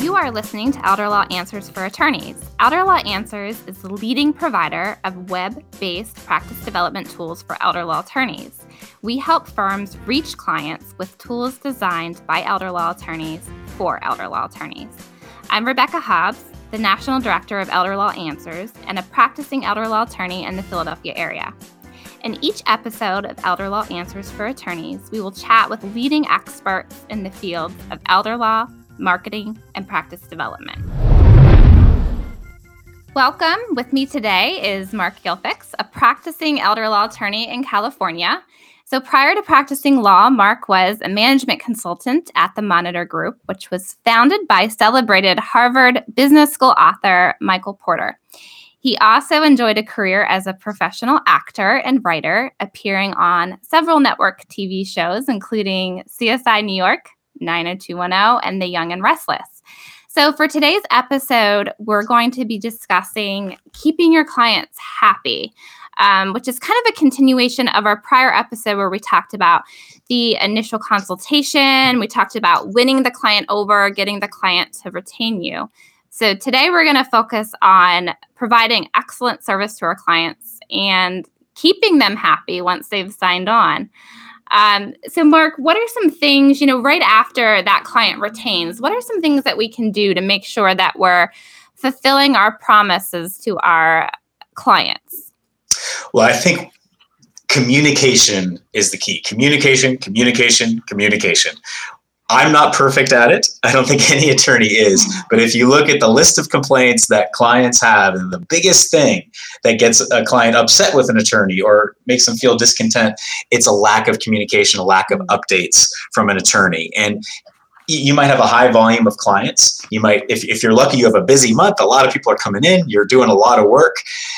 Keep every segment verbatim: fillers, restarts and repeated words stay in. You are listening to Elder Law Answers for Attorneys. Elder Law Answers is the leading provider of web-based practice development tools for elder law attorneys. We help firms reach clients with tools designed by elder law attorneys for elder law attorneys. I'm Rebecca Hobbs, the National Director of Elder Law Answers and a practicing elder law attorney in the Philadelphia area. In each episode of Elder Law Answers for Attorneys, we will chat with leading experts in the fields of elder law, marketing, and practice development. Welcome. With me today is Mark Gilfix, a practicing elder law attorney in California. So prior to practicing law, Mark was a management consultant at the Monitor Group, which was founded by celebrated Harvard Business School author Michael Porter. He also enjoyed a career as a professional actor and writer, appearing on several network T V shows, including C S I New York, nine oh two one oh, and The Young and Restless. So for today's episode, we're going to be discussing keeping your clients happy, um, which is kind of a continuation of our prior episode where we talked about the initial consultation. We talked about winning the client over, getting the client to retain you. So today we're going to focus on providing excellent service to our clients and keeping them happy once they've signed on. Um, so, Mark, what are some things, you know, right after that client retains, what are some things that we can do to make sure that we're fulfilling our promises to our clients? Well, I think communication is the key. Communication, communication, communication. I'm not perfect at it. I don't think any attorney is. But if you look at the list of complaints that clients have, and the biggest thing that gets a client upset with an attorney or makes them feel discontent, it's a lack of communication, a lack of updates from an attorney. And you might have a high volume of clients. You might, if, if you're lucky, you have a busy month. A lot of people are coming in. You're doing a lot of work.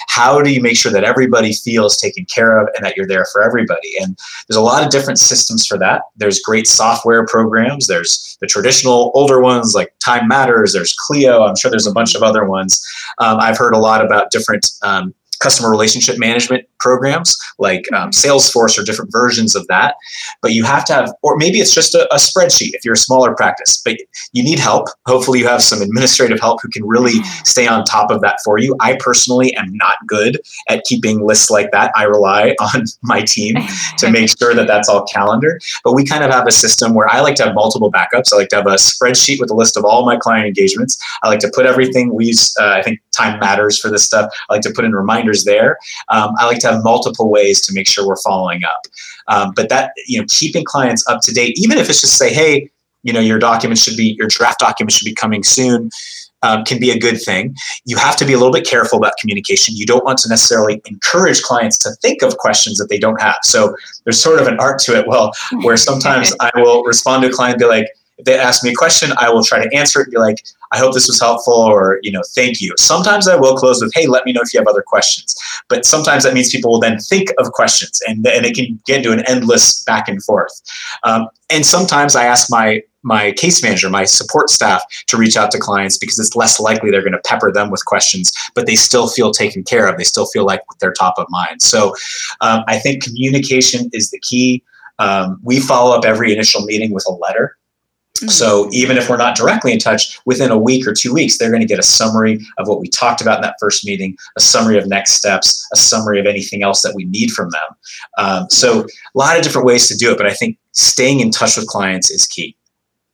How do you make sure that everybody feels taken care of and that you're there for everybody? And there's a lot of different systems for that. There's great software programs. There's the traditional older ones like Time Matters. There's Clio. I'm sure there's a bunch of other ones. Um, I've heard a lot about different um, customer relationship management programs like um, Salesforce or different versions of that. But you have to have, or maybe it's just a, a spreadsheet if you're a smaller practice, but you need help. Hopefully you have some administrative help who can really stay on top of that for you. I personally am not good at keeping lists like that. I rely on my team to make sure that that's all calendared. But we kind of have a system where I like to have multiple backups. I like to have a spreadsheet with a list of all my client engagements. I like to put everything, we use, uh, I think Time Matters for this stuff. I like to put in reminders there. Um, I like to have multiple ways to make sure we're following up. Um, but that, you know, keeping clients up to date, even if it's just say, hey, you know, your documents should be, your draft documents should be coming soon, um, can be a good thing. You have to be a little bit careful about communication. You don't want to necessarily encourage clients to think of questions that they don't have. So there's sort of an art to it. Well, where sometimes I will respond to a client and be like, if they ask me a question, I will try to answer it and be like, I hope this was helpful, or, you know, thank you. Sometimes I will close with, hey, let me know if you have other questions. But sometimes that means people will then think of questions, and, and it can get into an endless back and forth. Um, and sometimes I ask my my case manager, my support staff, to reach out to clients because it's less likely they're going to pepper them with questions, but they still feel taken care of. They still feel like they're top of mind. So um, I think communication is the key. Um, we follow up every initial meeting with a letter. So even if we're not directly in touch, within a week or two weeks, they're going to get a summary of what we talked about in that first meeting, a summary of next steps, a summary of anything else that we need from them. Um, so a lot of different ways to do it, but I think staying in touch with clients is key.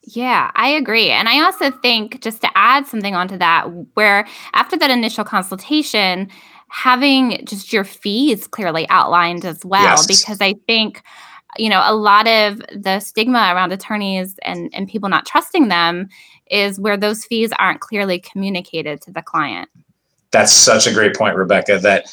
Yeah, I agree. And I also think, just to add something onto that, where after that initial consultation, having just your fees clearly outlined as well, yes. Because I think you know, a lot of the stigma around attorneys and, and people not trusting them is where those fees aren't clearly communicated to the client. That's such a great point, Rebecca, that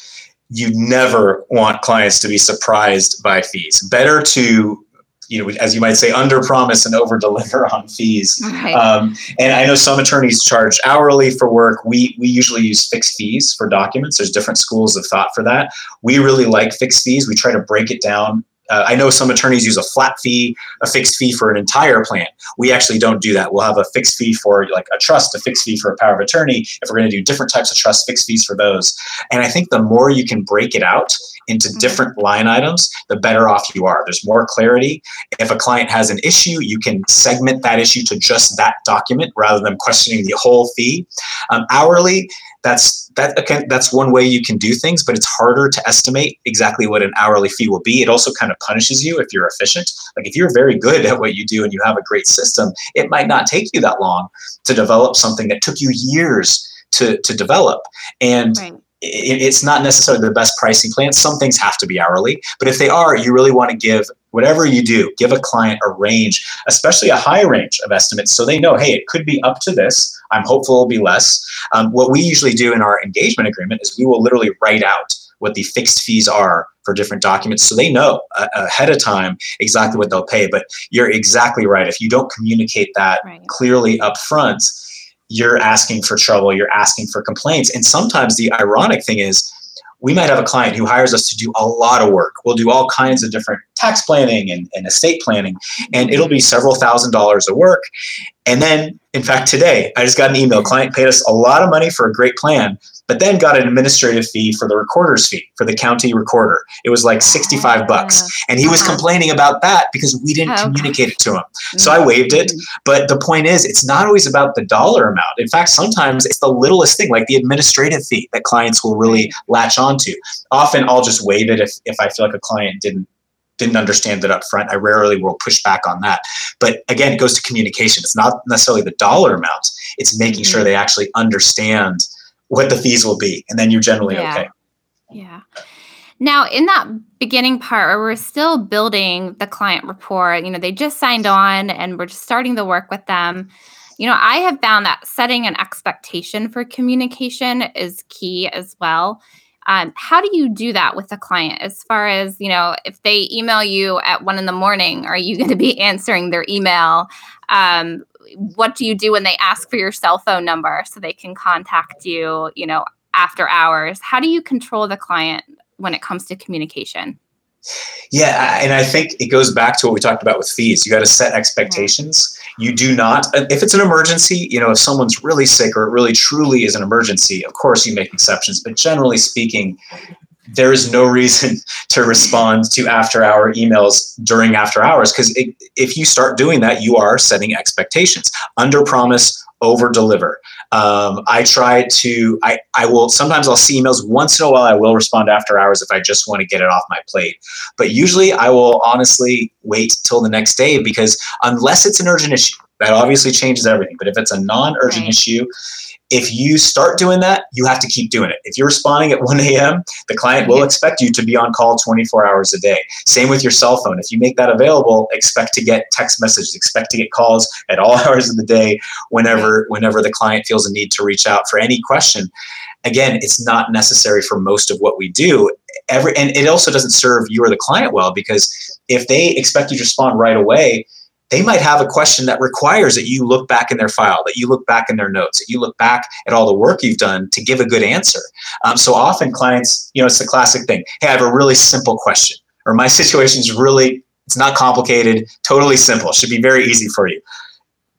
you never want clients to be surprised by fees. Better to, you know, as you might say, under promise and over deliver on fees. Right. Um, and I know some attorneys charge hourly for work. We we usually use fixed fees for documents. There's different schools of thought for that. We really like fixed fees. We try to break it down Uh, I know some attorneys use a flat fee, a fixed fee for an entire plan. We actually don't do that. We'll have a fixed fee for like a trust, a fixed fee for a power of attorney. If we're going to do different types of trust, fixed fees for those. And I think the more you can break it out into different line items, the better off you are. There's more clarity. If a client has an issue, you can segment that issue to just that document rather than questioning the whole fee. Um, hourly, that's that. Okay, that's one way you can do things, but it's harder to estimate exactly what an hourly fee will be. It also kind of punishes you if you're efficient. Like if you're very good at what you do and you have a great system, it might not take you that long to develop something that took you years to, to develop. And right. It's not necessarily the best pricing plan. Some things have to be hourly, but if they are, you really want to give whatever you do, give a client a range, especially a high range of estimates. So they know, hey, it could be up to this. I'm hopeful it'll be less. Um, what we usually do in our engagement agreement is we will literally write out what the fixed fees are for different documents. So they know uh, ahead of time exactly what they'll pay, but you're exactly right. If you don't communicate that right. clearly up front, you're asking for trouble, you're asking for complaints. And sometimes the ironic thing is we might have a client who hires us to do a lot of work. We'll do all kinds of different tax planning and, and estate planning, and it'll be several thousand dollars of work. And then, in fact, today, I just got an email. Client paid us a lot of money for a great plan, but then got an administrative fee for the recorder's fee, for the county recorder. It was like sixty-five bucks. And he was complaining about that because we didn't communicate it to him. So I waived it. But the point is, it's not always about the dollar amount. In fact, sometimes it's the littlest thing, like the administrative fee, that clients will really latch onto. Often I'll just waive it if, if I feel like a client didn't didn't understand it up front. I rarely will push back on that. But again, it goes to communication. It's not necessarily the dollar amount. It's making mm-hmm. sure they actually understand what the fees will be. And then you're generally yeah. okay. Yeah. Now, in that beginning part where we're still building the client rapport, you know, they just signed on and we're just starting the work with them. You know, I have found that setting an expectation for communication is key as well. Um, how do you do that with a client as far as, you know, if they email you at one in the morning, are you going to be answering their email? Um, what do you do when they ask for your cell phone number so they can contact you, you know, after hours? How do you control the client when it comes to communication? Yeah. And I think it goes back to what we talked about with fees. You got to set expectations. You do not, if it's an emergency, you know, if someone's really sick or it really truly is an emergency, of course you make exceptions, but generally speaking, there is no reason to respond to after hour emails during after hours. Because if you start doing that, you are setting expectations. Under promise, over deliver. Um, I try to, I, I will, sometimes I'll see emails once in a while. I will respond after hours if I just want to get it off my plate, but usually I will honestly wait till the next day, because unless it's an urgent issue, that obviously changes everything. But if it's a non-urgent right. issue, if you start doing that, you have to keep doing it. If you're responding at one a.m., the client will expect you to be on call twenty-four hours a day. Same with your cell phone. If you make that available, expect to get text messages, expect to get calls at all hours of the day whenever, whenever the client feels a need to reach out for any question. Again, it's not necessary for most of what we do. Every, and it also doesn't serve you or the client well, because if they expect you to respond right away, they might have a question that requires that you look back in their file, that you look back in their notes, that you look back at all the work you've done to give a good answer. Um, so often clients, you know, it's the classic thing. Hey, I have a really simple question, or my situation is really, it's not complicated, totally simple. It should be very easy for you.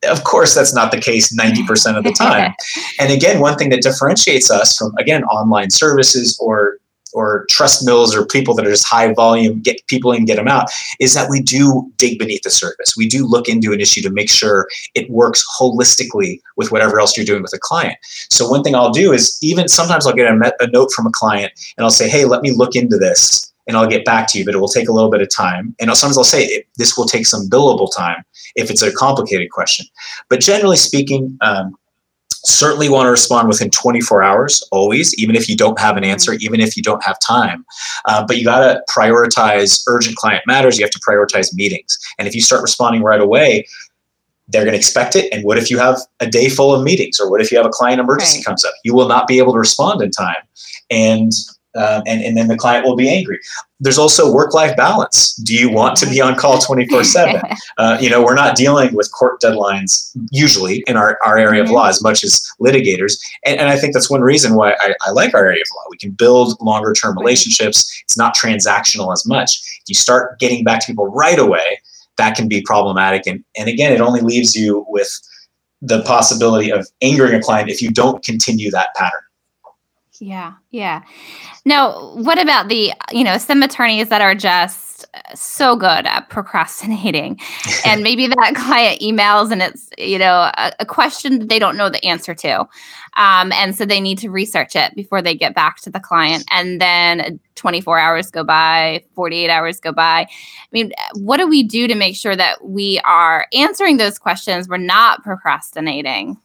Of course, that's not the case ninety percent of the time. And again, one thing that differentiates us from, again, online services or or trust mills or people that are just high volume, get people in, get them out, is that we do dig beneath the surface. We do look into an issue to make sure it works holistically with whatever else you're doing with a client. So one thing I'll do is, even sometimes I'll get a, a note from a client and I'll say, hey, let me look into this and I'll get back to you, but it will take a little bit of time. And sometimes I'll say, this will take some billable time if it's a complicated question. But generally speaking, um, certainly want to respond within twenty-four hours, always, even if you don't have an answer, even if you don't have time. Uh, but you got to prioritize urgent client matters. You have to prioritize meetings. And if you start responding right away, they're going to expect it. And what if you have a day full of meetings? Or what if you have a client emergency right. comes up? You will not be able to respond in time. And Uh, and, and then the client will be angry. There's also work-life balance. Do you want to be on call twenty-four seven? Uh, you know, we're not dealing with court deadlines usually in our, our area of law as much as litigators. And, and I think that's one reason why I, I like our area of law. We can build longer-term relationships. It's not transactional as much. If you start getting back to people right away, that can be problematic. And, and again, it only leaves you with the possibility of angering a client if you don't continue that pattern. Yeah. Yeah. Now, what about the, you know, some attorneys that are just so good at procrastinating and maybe that client emails and it's, you know, a, a question that they don't know the answer to. Um, and so they need to research it before they get back to the client. And then twenty-four hours go by, forty-eight hours go by. I mean, what do we do to make sure that we are answering those questions? We're not procrastinating.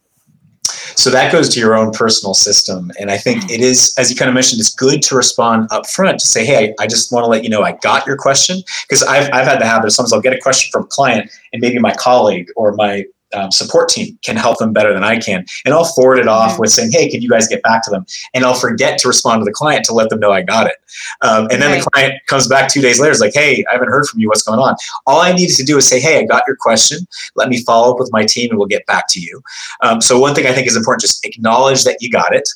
So that goes to your own personal system. And I think it is, as you kind of mentioned, it's good to respond up front to say, hey, I just want to let you know I got your question. Because I've, I've had the habit of sometimes I'll get a question from a client and maybe my colleague or my um, support team can help them better than I can. And I'll forward it off with saying, hey, can you guys get back to them? And I'll forget to respond to the client to let them know I got it. Um, and then right. the client comes back two days later, is like, hey, I haven't heard from you. What's going on? All I needed to do is say, hey, I got your question. Let me follow up with my team and we'll get back to you. Um, so one thing I think is important, just acknowledge that you got it.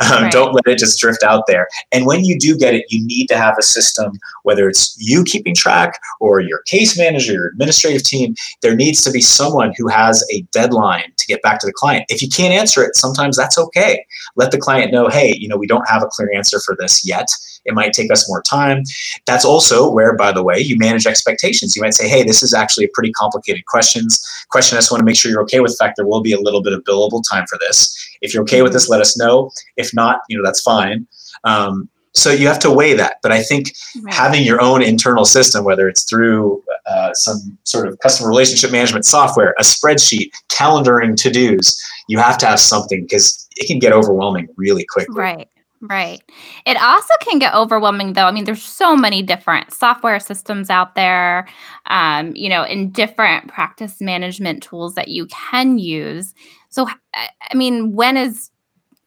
Um, right. Don't let it just drift out there. And when you do get it, you need to have a system, whether it's you keeping track or your case manager, your administrative team, there needs to be someone who has a deadline to get back to the client. If you can't answer it, sometimes that's okay. Let the client know, hey, you know, we don't have a clear answer for this yet. It might take us more time. That's also where, by the way, you manage expectations. You might say, hey, this is actually a pretty complicated questions. question. I just want to make sure you're okay with the fact there will be a little bit of billable time for this. If you're okay with this, let us know. If not, you know, that's fine. Um, so you have to weigh that. But I think right. having your own internal system, whether it's through uh, some sort of customer relationship management software, a spreadsheet, calendaring to-dos, you have to have something because it can get overwhelming really quickly. Right. Right. It also can get overwhelming, though. I mean, there's so many different software systems out there, um, you know, and different practice management tools that you can use. So, I mean, when is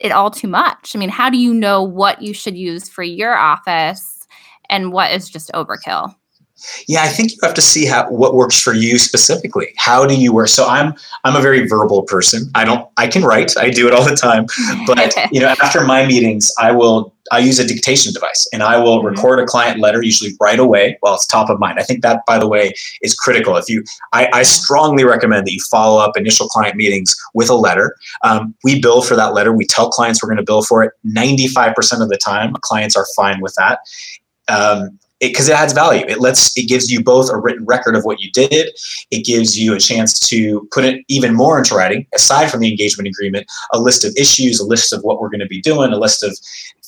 it all too much? I mean, how do you know what you should use for your office and what is just overkill? Yeah, I think you have to see how what works for you specifically. How do you work? So I'm I'm a very verbal person. I don't I can write. I do it all the time. But you know, after my meetings, I will I use a dictation device and I will record a client letter usually right away while it's top of mind. I think that, by the way, is critical. If you, I, I strongly recommend that you follow up initial client meetings with a letter. Um, we bill for that letter. We tell clients we're going to bill for it. ninety-five percent of the time, clients are fine with that. Um, Because it, it adds value. It lets, it gives you both a written record of what you did. It gives you a chance to put it even more into writing, aside from the engagement agreement, a list of issues, a list of what we're going to be doing, a list of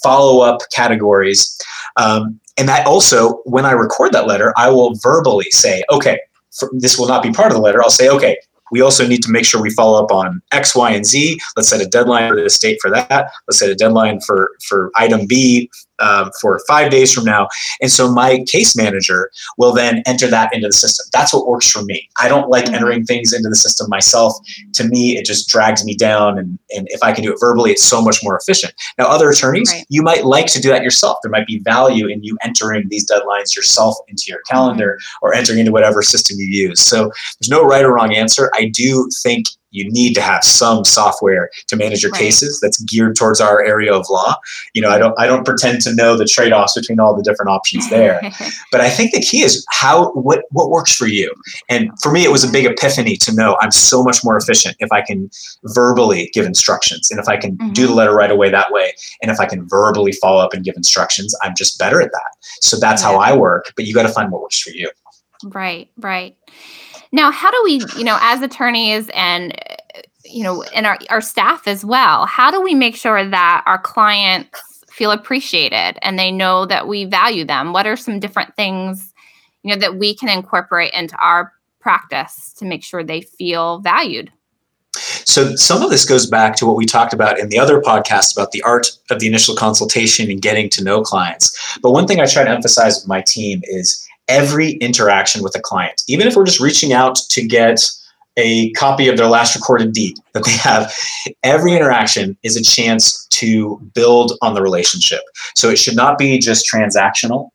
follow-up categories. Um, and that also, when I record that letter, I will verbally say, okay, for, this will not be part of the letter. I'll say, okay, we also need to make sure we follow up on X, Y, and Z. Let's set a deadline for this date for that. Let's set a deadline for, for item B um, for five days from now. And so my case manager will then enter that into the system. That's what works for me. I don't like entering things into the system myself. To me, it just drags me down. And, and if I can do it verbally, it's so much more efficient. Now, other attorneys, right. you might like to do that yourself. There might be value in you entering these deadlines yourself into your calendar or entering into whatever system you use. So there's no right or wrong answer. I do think you need to have some software to manage your right. cases that's geared towards our area of law. You know, I don't I don't pretend to know the trade-offs between all the different options there. But I think the key is how what what works for you. And for me, it was a big epiphany to know I'm so much more efficient if I can verbally give instructions. And if I can mm-hmm. do the letter right away that way. And if I can verbally follow up and give instructions, I'm just better at that. So that's yeah. how I work. But you got to find what works for you. Right, right. Now, how do we, you know, as attorneys and, you know, and our, our staff as well, how do we make sure that our clients feel appreciated and they know that we value them? What are some different things, you know, that we can incorporate into our practice to make sure they feel valued? So some of this goes back to what we talked about in the other podcast about the art of the initial consultation and getting to know clients. But one thing I try to emphasize with my team is every interaction with a client, even if we're just reaching out to get a copy of their last recorded deed that they have. Every interaction is a chance to build on the relationship. So it should not be just transactional.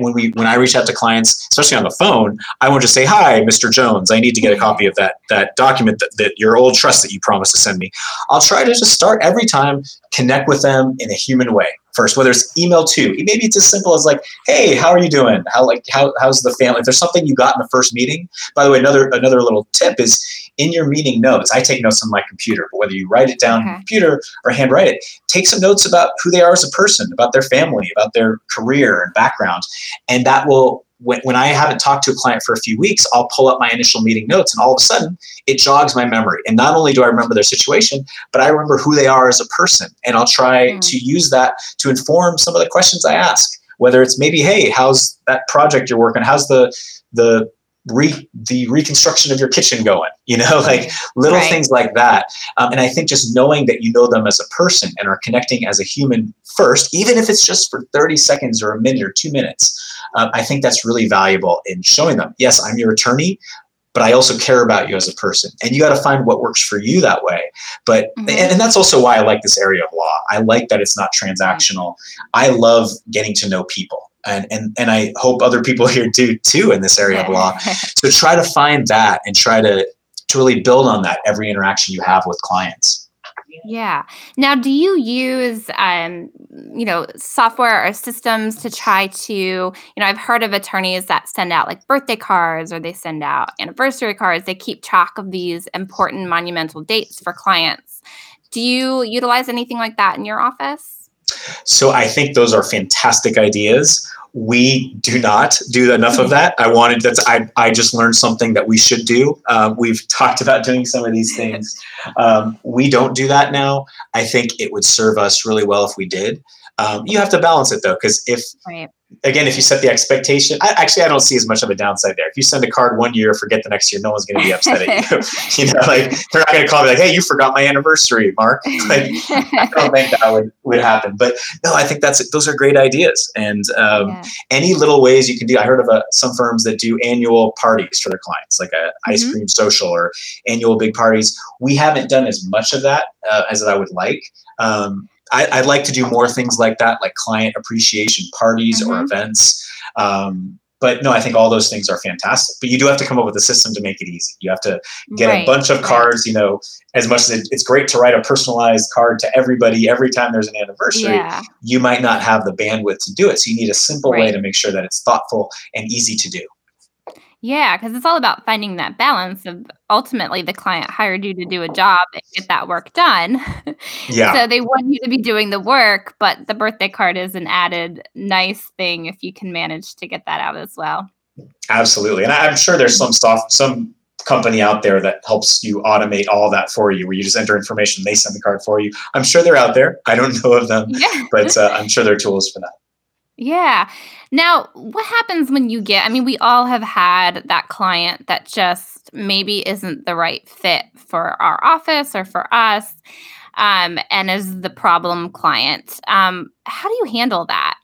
When we, when I reach out to clients, especially on the phone, I won't just say, "Hi, Mister Jones, I need to get a copy of that, that document that, that your old trust that you promised to send me." I'll try to just start every time, connect with them in a human way first, whether it's email too. Maybe it's as simple as like, "Hey, how are you doing? How, like, how, how's the family?" If there's something you got in the first meeting, by the way, another, another little tip is in your meeting notes. I take notes on my computer, but whether you write it down okay. on the computer or handwrite it, take some notes about who they are as a person, about their family, about their career and background. And that will, when, when I haven't talked to a client for a few weeks, I'll pull up my initial meeting notes and all of a sudden it jogs my memory. And not only do I remember their situation, but I remember who they are as a person. And I'll try mm. to use that to inform some of the questions I ask, whether it's maybe, "Hey, how's that project you're working? How's the, the, Re, the reconstruction of your kitchen going?" You know, like little right. things like that. Um, and I think just knowing that you know them as a person and are connecting as a human first, even if it's just for thirty seconds or a minute or two minutes, um, I think that's really valuable in showing them, yes, I'm your attorney, but I also care about you as a person. And you got to find what works for you that way. But, mm-hmm. and, and that's also why I like this area of law. I like that it's not transactional. I love getting to know people. And, and and I hope other people here do too in this area of law. So try to find that and try to, to really build on that every interaction you have with clients. Yeah. Now, do you use, um, you know, software or systems to try to, you know, I've heard of attorneys that send out like birthday cards or they send out anniversary cards. They keep track of these important monumental dates for clients. Do you utilize anything like that in your office? So I think those are fantastic ideas. We do not do enough of that. I wanted that's I I just learned something that we should do. Um, we've talked about doing some of these things. Um, we don't do that now. I think it would serve us really well if we did. Um, you have to balance it though, because if right. again, if you set the expectation, I, actually I don't see as much of a downside there. If you send a card one year, forget the next year, no one's going to be upset at you. You know, like they're not going to call me like, "Hey, you forgot my anniversary, Mark." Like, I don't think that would, would happen. But no, I think that's those are great ideas, and um, yeah. any little ways you can do. I heard of a, some firms that do annual parties for their clients, like a mm-hmm. ice cream social or annual big parties. We haven't done as much of that uh, as I would like. Um, I, I'd like to do more things like that, like client appreciation parties mm-hmm. or events. Um, but no, I think all those things are fantastic. But you do have to come up with a system to make it easy. You have to get right. a bunch of cards, you know, as much as it, it's great to write a personalized card to everybody every time there's an anniversary, yeah. you might not have the bandwidth to do it. So you need a simple right. way to make sure that it's thoughtful and easy to do. Yeah, because it's all about finding that balance of ultimately the client hired you to do a job and get that work done. Yeah. So they want you to be doing the work, but the birthday card is an added nice thing if you can manage to get that out as well. Absolutely. And I'm sure there's some soft, some company out there that helps you automate all that for you, where you just enter information, they send the card for you. I'm sure they're out there. I don't know of them, yeah. but uh, I'm sure there are tools for that. Yeah. Now, what happens when you get, I mean, we all have had that client that just maybe isn't the right fit for our office or for us, um, and is the problem client. Um, how do you handle that?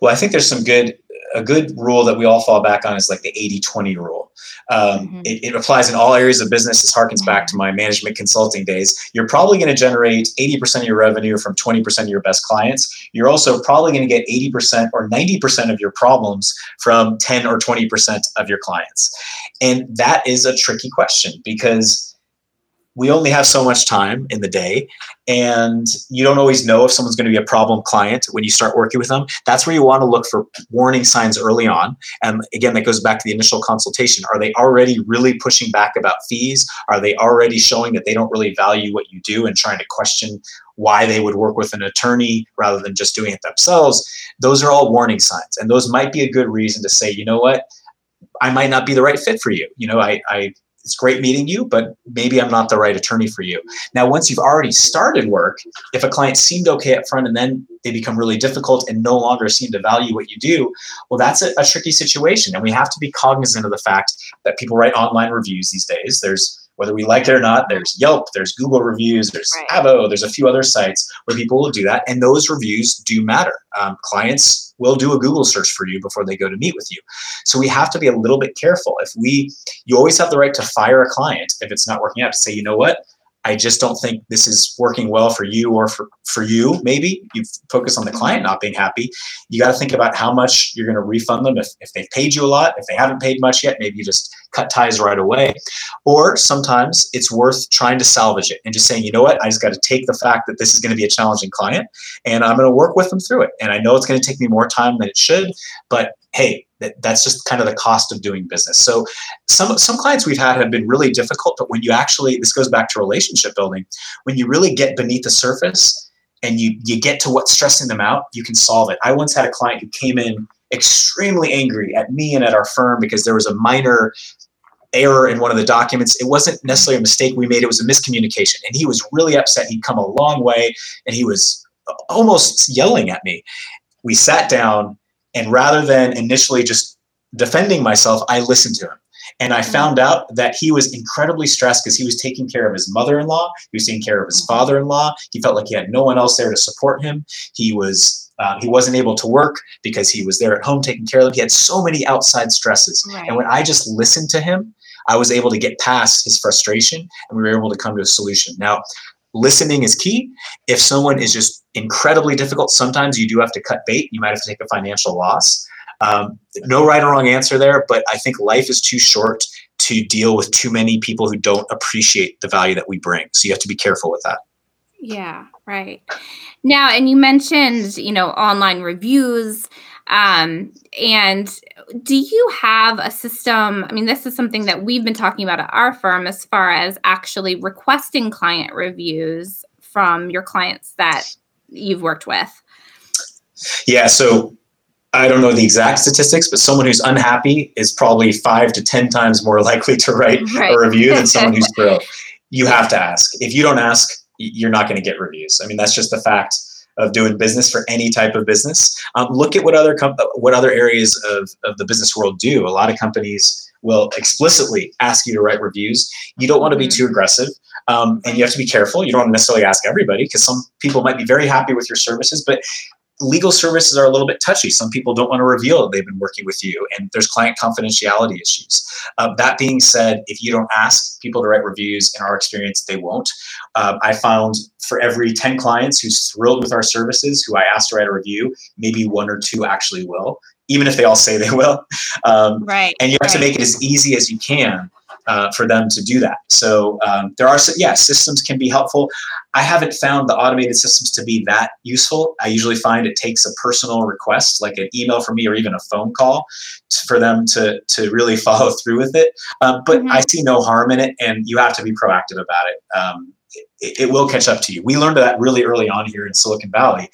Well, I think there's some good, a good rule that we all fall back on is like the eighty twenty rule. Um, mm-hmm. it, it applies in all areas of business. This harkens back to my management consulting days. You're probably going to generate eighty percent of your revenue from twenty percent of your best clients. You're also probably going to get eighty percent or ninety percent of your problems from ten or twenty percent of your clients. And that is a tricky question because we only have so much time in the day, and you don't always know if someone's going to be a problem client when you start working with them. That's where you want to look for warning signs early on. And again, that goes back to the initial consultation. Are they already really pushing back about fees? Are they already showing that they don't really value what you do and trying to question why they would work with an attorney rather than just doing it themselves? Those are all warning signs. And those might be a good reason to say, you know what, I might not be the right fit for you. You know, I, I, it's great meeting you, but maybe I'm not the right attorney for you. Now, once you've already started work, if a client seemed okay up front and then they become really difficult and no longer seem to value what you do, well, that's a, a tricky situation. And we have to be cognizant of the fact that people write online reviews these days. There's whether we like it or not. There's Yelp, there's Google reviews, there's right. Avo, there's a few other sites where people will do that. And those reviews do matter. Um, clients will do a Google search for you before they go to meet with you. So we have to be a little bit careful. If we, you always have the right to fire a client if it's not working out, to say, you know what? I just don't think this is working well for you or for, for you. Maybe you focus on the client not being happy. You got to think about how much you're going to refund them. If, if they've paid you a lot, if they haven't paid much yet, maybe you just cut ties right away. Or sometimes it's worth trying to salvage it and just saying, you know what, I just got to take the fact that this is going to be a challenging client and I'm going to work with them through it. And I know it's going to take me more time than it should, but hey, that, that's just kind of the cost of doing business. So some some clients we've had have been really difficult, but when you actually, this goes back to relationship building, when you really get beneath the surface and you you get to what's stressing them out, you can solve it. I once had a client who came in extremely angry at me and at our firm because there was a minor error in one of the documents. It wasn't necessarily a mistake we made, it was a miscommunication. And he was really upset. He'd come a long way and he was almost yelling at me. We sat down, and rather than initially just defending myself, I listened to him. And I found out that he was incredibly stressed because he was taking care of his mother-in-law. He was taking care of his father-in-law. He felt like he had no one else there to support him. He was um, he wasn't able to work because he was there at home taking care of him. He had so many outside stresses. Right. And when I just listened to him, I was able to get past his frustration and we were able to come to a solution. Now, listening is key. If someone is just incredibly difficult, sometimes you do have to cut bait. You might have to take a financial loss. Um, no right or wrong answer there, but I think life is too short to deal with too many people who don't appreciate the value that we bring. So you have to be careful with that. Yeah, right. Now, and you mentioned, you know, online reviews. Um, and do you have a system? I mean, this is something that we've been talking about at our firm as far as actually requesting client reviews from your clients that you've worked with. Yeah. So I don't know the exact statistics, but someone who's unhappy is probably five to ten times more likely to write right. a review than someone who's thrilled. You have to ask. If you don't ask, you're not going to get reviews. I mean, that's just the fact of doing business for any type of business. Um, look at what other com- what other areas of, of the business world do. A lot of companies will explicitly ask you to write reviews. You don't want to be too aggressive, um, and you have to be careful. You don't want to necessarily ask everybody because some people might be very happy with your services, but legal services are a little bit touchy. Some people don't want to reveal that they've been working with you, and there's client confidentiality issues. Uh, that being said, if you don't ask people to write reviews, in our experience, they won't. Uh, I found for every ten clients who's thrilled with our services, who I asked to write a review, maybe one or two actually will, even if they all say they will. Um, right. And you have right. to make it as easy as you can uh, for them to do that. So um, there are, yeah, systems can be helpful. I haven't found the automated systems to be that useful. I usually find it takes a personal request, like an email from me or even a phone call to, for them to, to really follow through with it. Um, but mm-hmm. I see no harm in it, and you have to be proactive about it. Um, it. It will catch up to you. We learned that really early on here in Silicon Valley.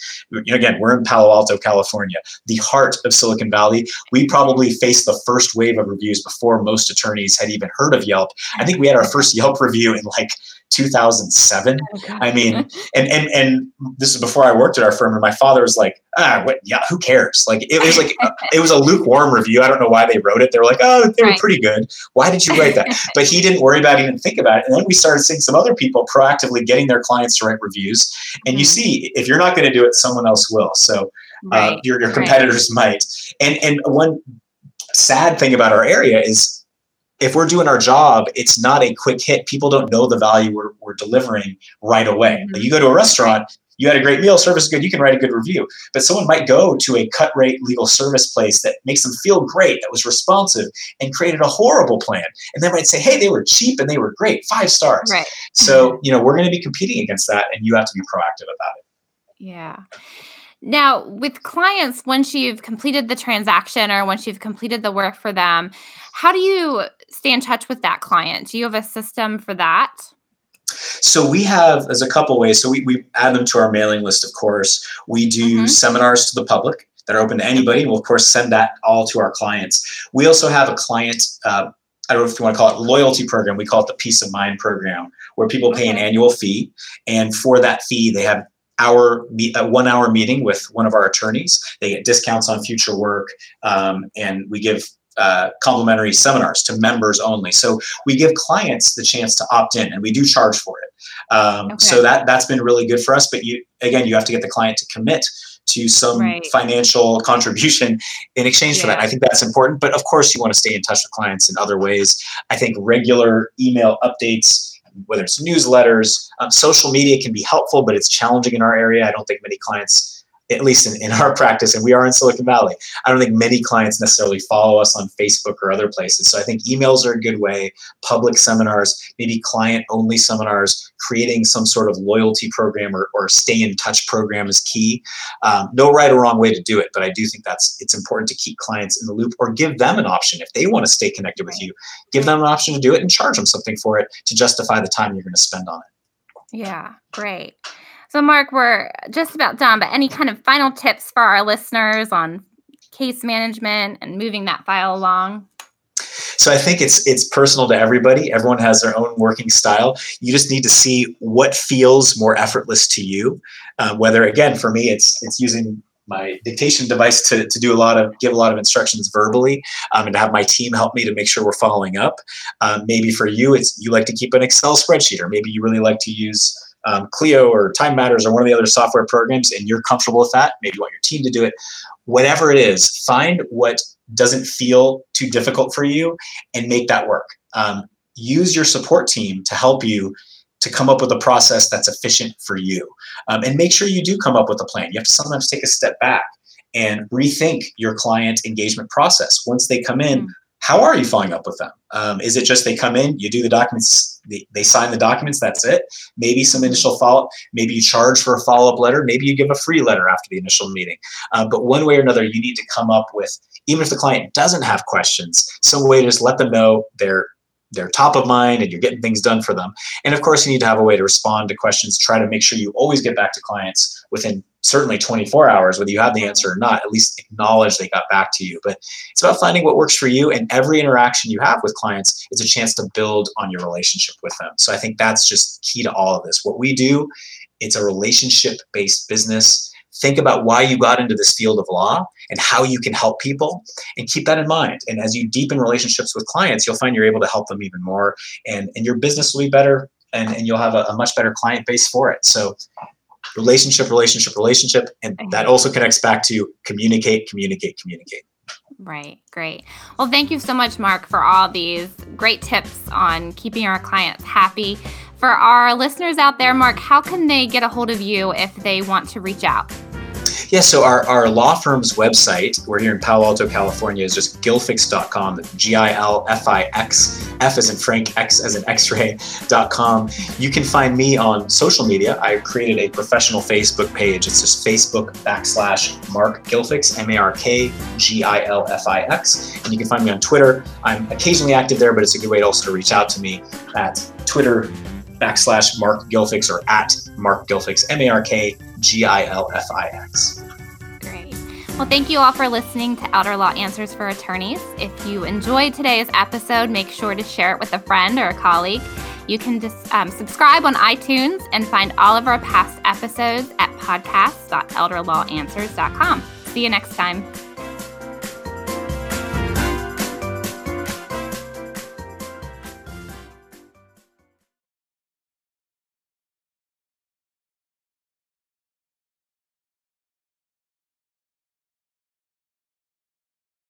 Again, we're in Palo Alto, California, the heart of Silicon Valley. We probably faced the first wave of reviews before most attorneys had even heard of Yelp. I think we had our first Yelp review in like two thousand seven. Okay. I mean, and, and, and this is before I worked at our firm, and my father was like, ah, what? Yeah, who cares? Like, it was like, it was a lukewarm review. I don't know why they wrote it. They were like, oh, they right. were pretty good. Why did you write that? But he didn't worry about it, even think about it. And then we started seeing some other people proactively getting their clients to write reviews. And mm-hmm. you see, if you're not going to do it, someone else will. So right. uh, your, your competitors right. might. And, and one sad thing about our area is, if we're doing our job, it's not a quick hit. People don't know the value we're, we're delivering right away. Like you go to a restaurant, you had a great meal, service is good, you can write a good review. But someone might go to a cut rate legal service place that makes them feel great, that was responsive, and created a horrible plan. And they might say, hey, they were cheap and they were great, five stars. Right. So, you know, we're going to be competing against that, and you have to be proactive about it. Yeah. Now, with clients, once you've completed the transaction or once you've completed the work for them, how do you stay in touch with that client? Do you have a system for that? So we have, there's a couple ways. So we, we add them to our mailing list, of course. We do mm-hmm. seminars to the public that are open to anybody. And we'll, of course, send that all to our clients. We also have a client uh I don't know if you want to call it loyalty program. We call it the Peace of Mind program, where people pay an annual fee. And for that fee, they have Hour, a one hour meeting with one of our attorneys. They get discounts on future work, um, and we give uh, complimentary seminars to members only. So we give clients the chance to opt in, and we do charge for it. Um, okay. So that, that's been really good for us. But you, again, you have to get the client to commit to some right. financial contribution in exchange yeah. for that. I think that's important. But of course, you want to stay in touch with clients in other ways. I think regular email updates, whether it's newsletters, um, social media can be helpful, but it's challenging in our area. I don't think many clients, at least in, in our practice, and we are in Silicon Valley, I don't think many clients necessarily follow us on Facebook or other places. So I think emails are a good way, public seminars, maybe client-only seminars, creating some sort of loyalty program or, or stay-in-touch program is key. Um, no right or wrong way to do it, but I do think that's it's important to keep clients in the loop or give them an option. If they want to stay connected with you, give them an option to do it and charge them something for it to justify the time you're going to spend on it. Yeah, great. So, Mark, we're just about done, but any kind of final tips for our listeners on case management and moving that file along? So I think it's it's personal to everybody. Everyone has their own working style. You just need to see what feels more effortless to you. Um, whether, again, for me, it's it's using my dictation device to, to do a lot of, give a lot of instructions verbally, um, and to have my team help me to make sure we're following up. Um, maybe for you, it's you like to keep an Excel spreadsheet, or maybe you really like to use um, Clio or Time Matters or one of the other software programs, and you're comfortable with that. Maybe you want your team to do it. Whatever it is, find what doesn't feel too difficult for you and make that work. Um, use your support team to help you to come up with a process that's efficient for you. Um, and make sure you do come up with a plan. You have to sometimes take a step back and rethink your client engagement process. Once they come in, mm-hmm. how are you following up with them? Um, is it just they come in, you do the documents, they, they sign the documents, that's it? Maybe some initial follow-up, maybe you charge for a follow-up letter, maybe you give a free letter after the initial meeting. Uh, but one way or another, you need to come up with, even if the client doesn't have questions, some way to just let them know they're they're top of mind and you're getting things done for them. And of course, you need to have a way to respond to questions. Try to make sure you always get back to clients within certainly twenty-four hours, whether you have the answer or not, at least acknowledge they got back to you. But it's about finding what works for you, and every interaction you have with clients is a chance to build on your relationship with them. So I think that's just key to all of this. What we do, it's a relationship-based business. Think about why you got into this field of law and how you can help people, and keep that in mind. And as you deepen relationships with clients, you'll find you're able to help them even more, and, and your business will be better, and, and you'll have a, a much better client base for it. So Relationship, relationship, relationship. And that also connects back to communicate, communicate, communicate. Right. Great. Well, thank you so much, Mark, for all these great tips on keeping our clients happy. For our listeners out there, Mark, how can they get a hold of you if they want to reach out? Yeah, so our, our law firm's website, we're here in Palo Alto, California, is just gilfix dot com, G I L F I X, F as in Frank, X as in X-ray dot com. You can find me on social media. I created a professional Facebook page. It's just Facebook backslash Mark Gilfix, M A R K G I L F I X. And you can find me on Twitter. I'm occasionally active there, but it's a good way also to reach out to me at Twitter backslash Mark Gilfix or at Mark Gilfix, M A R K G I L F I X. Great. Well, thank you all for listening to Elder Law Answers for Attorneys. If you enjoyed today's episode, make sure to share it with a friend or a colleague. You can just um, subscribe on iTunes and find all of our past episodes at podcast dot elder law answers dot com. See you next time.